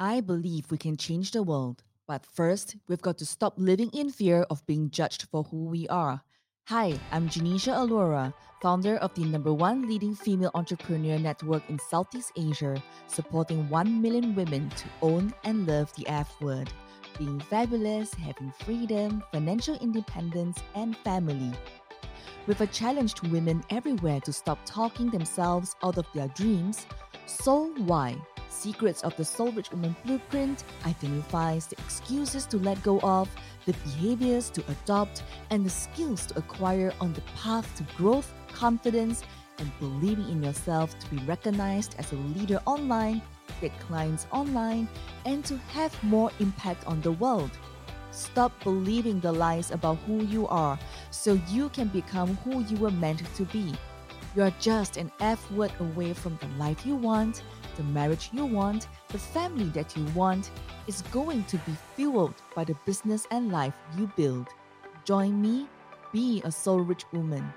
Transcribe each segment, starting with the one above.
I believe we can change the world, but first, we've got to stop living in fear of being judged for who we are. Hi, I'm Genecia Alluora, founder of the #1 leading female entrepreneur network in Southeast Asia, supporting 1 million women to own and love the F word, being fabulous, having freedom, financial independence, and family. With a challenge to women everywhere to stop talking themselves out of their dreams, Soul Why? Secrets of the Soul Rich Woman Blueprint identifies the excuses to let go of, the behaviors to adopt, and the skills to acquire on the path to growth, confidence, and believing in yourself to be recognized as a leader online, get clients online, and to have more impact on the world. Stop believing the lies about who you are so you can become who you were meant to be. You're just an F-word away from the life you want, the marriage you want, the family that you want. Is going to be fueled by the business and life you build. Join me, be a soul-rich woman.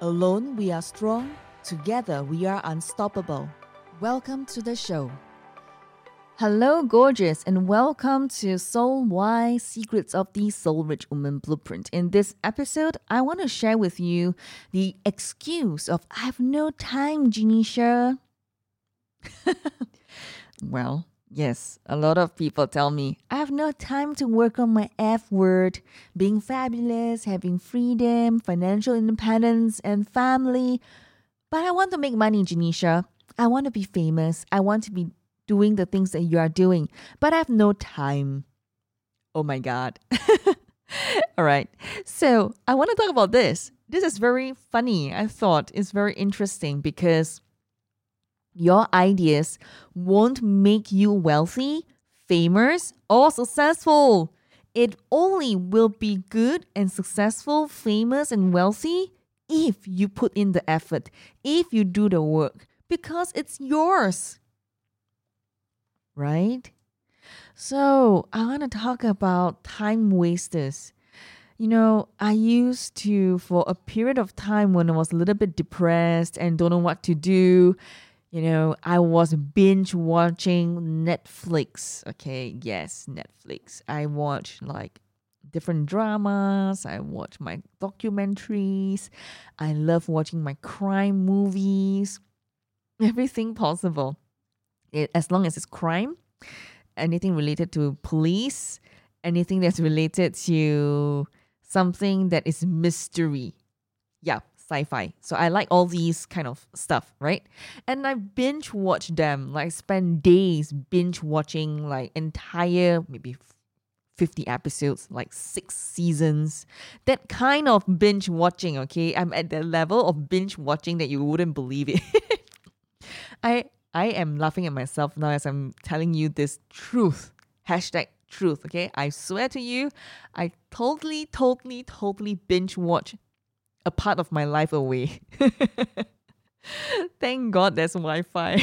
Alone we are strong, together we are unstoppable. Welcome to the show. Hello, gorgeous, and welcome to Soul Why? Secrets of the Soul Rich Woman Blueprint. In this episode, I want to share with you the excuse of I have no time, Genecia. Well, yes, a lot of people tell me, I have no time to work on my F word, being fabulous, having freedom, financial independence, and family. But I want to make money, Genecia. I want to be famous. I want to be doing the things that you are doing, but I have no time. Oh my God. All right. So I want to talk about this. This is very funny. I thought it's very interesting because your ideas won't make you wealthy, famous, or successful. It only will be good and successful, famous and wealthy if you put in the effort, if you do the work, because it's yours. Right? So I want to talk about time wasters. You know, I used to, for a period of time when I was a little bit depressed and don't know what to do, you know, I was binge watching Netflix. Okay, yes, Netflix. I watched like different dramas. I watch my documentaries. I love watching my crime movies. Everything possible. As long as it's crime, anything related to police, anything that's related to something that is mystery. Yeah. Sci-fi. So I like all these kind of stuff, right? And I binge watch them, like spend days binge watching like entire, maybe 50 episodes, like 6 seasons. That kind of binge watching, okay? I'm at the level of binge watching that you wouldn't believe it. I am laughing at myself now as I'm telling you this truth. Hashtag truth, okay? I swear to you, I totally binge watch a part of my life away. Thank God there's Wi-Fi.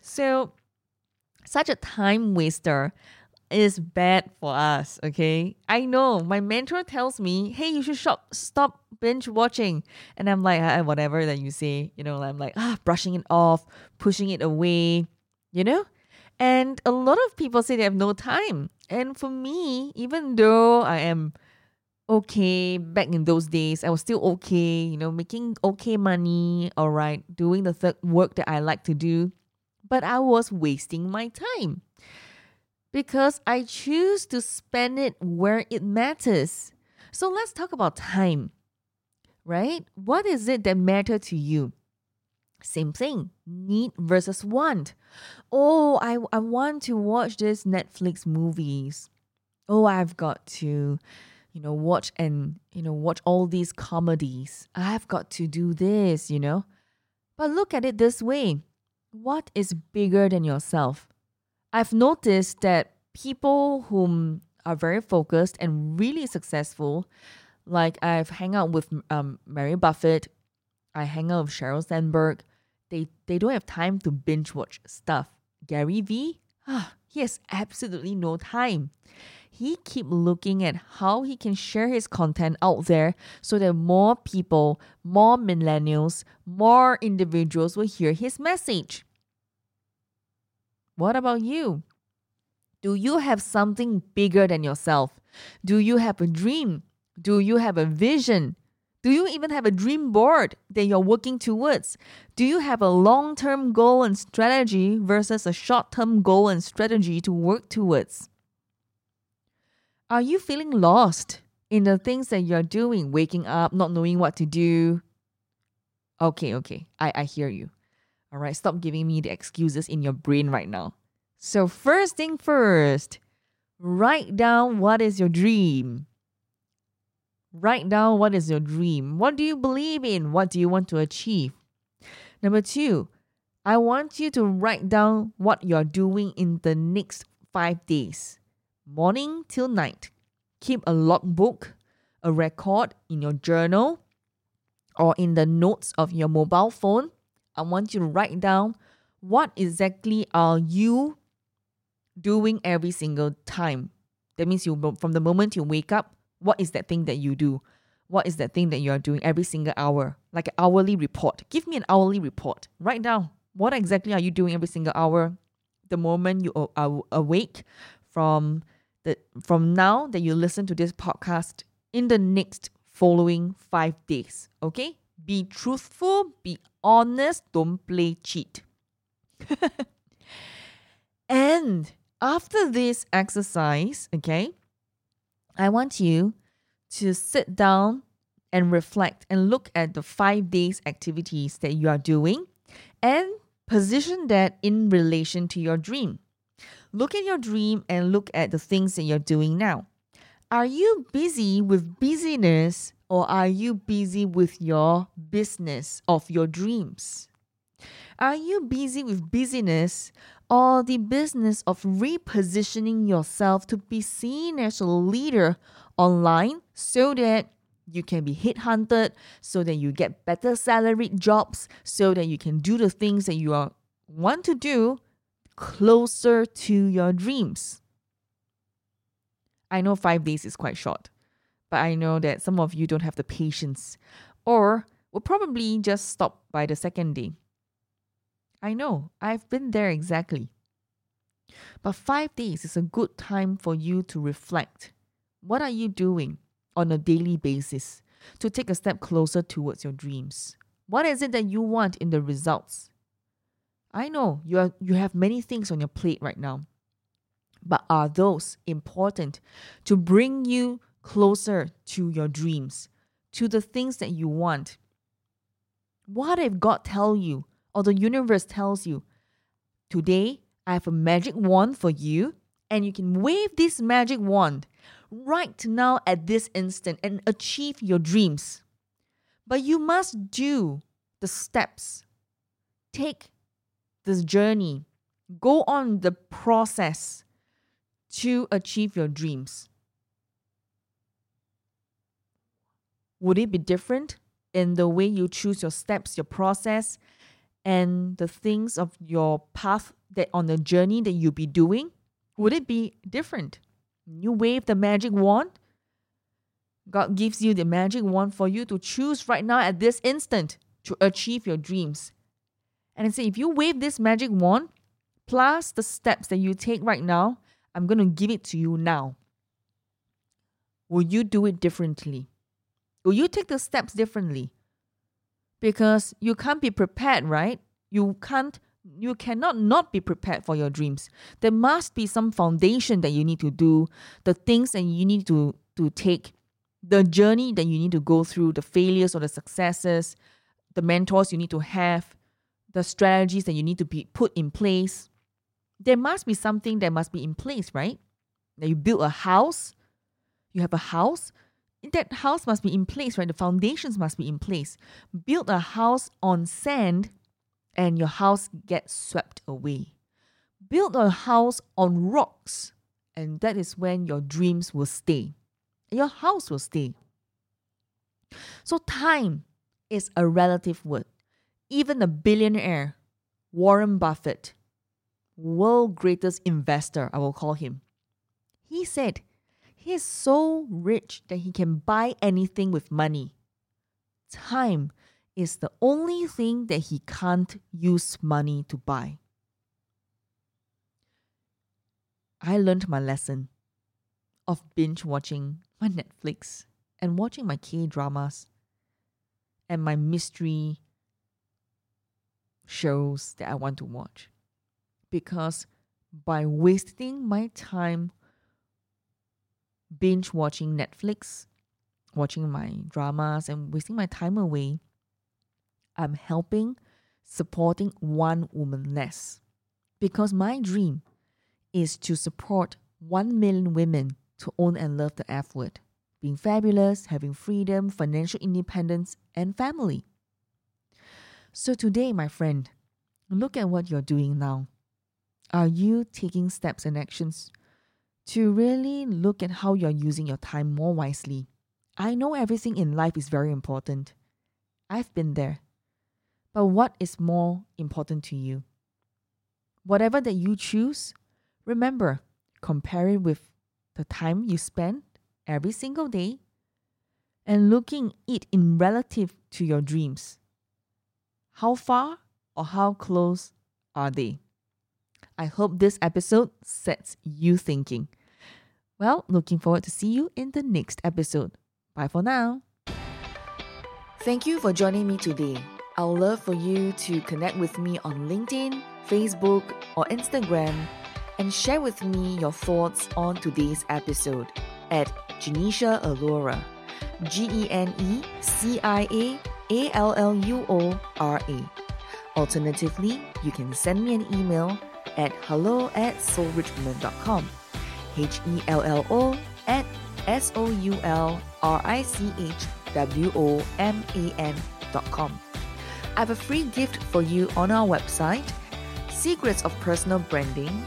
So, such a time waster is bad for us, okay? I know, my mentor tells me, hey, you should stop binge watching. And I'm like, whatever that you say, you know, I'm like, brushing it off, pushing it away, you know? And a lot of people say they have no time. And for me, even though I am okay, back in those days, I was still okay, you know, making okay money, all right, doing the work that I like to do. But I was wasting my time because I choose to spend it where it matters. So let's talk about time, right? What is it that matters to you? Same thing, need versus want. Oh, I want to watch this Netflix movies. Oh, I've got to watch all these comedies. I've got to do this, you know. But look at it this way. What is bigger than yourself? I've noticed that people who are very focused and really successful, like I've hang out with Mary Buffett, I hang out with Sheryl Sandberg, they don't have time to binge watch stuff. Gary Vee, he has absolutely no time. He keep looking at how he can share his content out there so that more people, more millennials, more individuals will hear his message. What about you? Do you have something bigger than yourself? Do you have a dream? Do you have a vision? Do you even have a dream board that you're working towards? Do you have a long-term goal and strategy versus a short-term goal and strategy to work towards? Are you feeling lost in the things that you're doing, waking up, not knowing what to do? Okay, I hear you. All right, stop giving me the excuses in your brain right now. So first thing first, write down what is your dream. Write down what is your dream. What do you believe in? What do you want to achieve? Number two, I want you to write down what you're doing in the next 5 days, morning till night. Keep a logbook, a record in your journal or in the notes of your mobile phone. I want you to write down what exactly are you doing every single time. That means you, from the moment you wake up, what is that thing that you do? What is that thing that you are doing every single hour? Like an hourly report. Give me an hourly report. Write down what exactly are you doing every single hour. The moment you are awake, from now that you listen to this podcast, in the next following 5 days. Okay? Be truthful. Be honest. Don't play cheat. And after this exercise, okay, I want you to sit down and reflect and look at the 5 days activities that you are doing and position that in relation to your dream. Look at your dream and look at the things that you're doing now. Are you busy with busyness or are you busy with your business of your dreams? Are you busy with busyness or the business of repositioning yourself to be seen as a leader online so that you can be headhunted, so that you get better salaried jobs, so that you can do the things that you want to do closer to your dreams? I know 5 days is quite short, but I know that some of you don't have the patience or will probably just stop by the second day. I know, I've been there exactly. But 5 days is a good time for you to reflect. What are you doing on a daily basis to take a step closer towards your dreams? What is it that you want in the results? I know you have many things on your plate right now, but are those important to bring you closer to your dreams, to the things that you want? What if God tells you, or the universe tells you, today I have a magic wand for you and you can wave this magic wand right now at this instant and achieve your dreams. But you must do the steps. Take this journey. Go on the process to achieve your dreams. Would it be different in the way you choose your steps, your process, and the things of your path that on the journey that you'll be doing? Would it be different? You wave the magic wand. God gives you the magic wand for you to choose right now at this instant to achieve your dreams. And I say, if you wave this magic wand, plus the steps that you take right now, I'm going to give it to you now. Will you do it differently? Will you take the steps differently? Because you can't be prepared, right? You cannot not be prepared for your dreams. There must be some foundation that you need to do, the things that you need to take, the journey that you need to go through, the failures or the successes, the mentors you need to have, the strategies that you need to be put in place. There must be something that must be in place, right? That you build a house, you have a house. That house must be in place, right? The foundations must be in place. Build a house on sand and your house gets swept away. Build a house on rocks and that is when your dreams will stay. Your house will stay. So time is a relative word. Even the billionaire, Warren Buffett, world's greatest investor, I will call him, he said, he is so rich that he can buy anything with money. Time is the only thing that he can't use money to buy. I learned my lesson of binge watching my Netflix and watching my K-dramas and my mystery shows that I want to watch. Because by wasting my time binge watching Netflix, watching my dramas and wasting my time away, I'm helping, supporting one woman less. Because my dream is to support 1 million women to own and love the F word, being fabulous, having freedom, financial independence, and family. So today, my friend, look at what you're doing now. Are you taking steps and actions to really look at how you're using your time more wisely? I know everything in life is very important. I've been there. But what is more important to you? Whatever that you choose, remember, compare it with the time you spend every single day and looking it in relative to your dreams. How far or how close are they? I hope this episode sets you thinking. Well, looking forward to see you in the next episode. Bye for now. Thank you for joining me today. I would love for you to connect with me on LinkedIn, Facebook, or Instagram and share with me your thoughts on today's episode at Genecia Alluora, GENECIA ALLUORA. Alternatively, you can send me an email at hello@soulrichwoman.com, hello@soulrichwoman.com. I have a free gift for you on our website, Secrets of Personal Branding,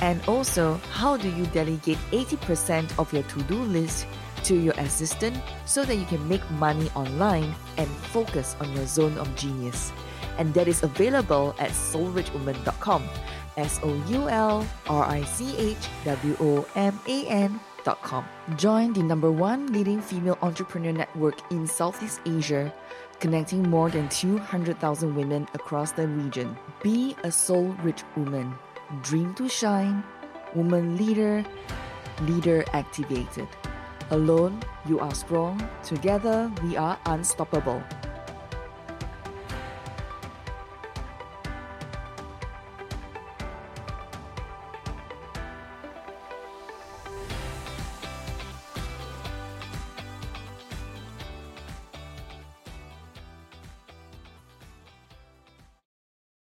and also how do you delegate 80% of your to-do list to your assistant so that you can make money online and focus on your zone of genius. And that is available at soulrichwoman.com, soulrichwoman.com. Join the #1 leading female entrepreneur network in Southeast Asia, connecting more than 200,000 women across the region. Be a soul-rich woman. Dream to shine. Woman leader. Leader activated. Alone, you are strong. Together, we are unstoppable.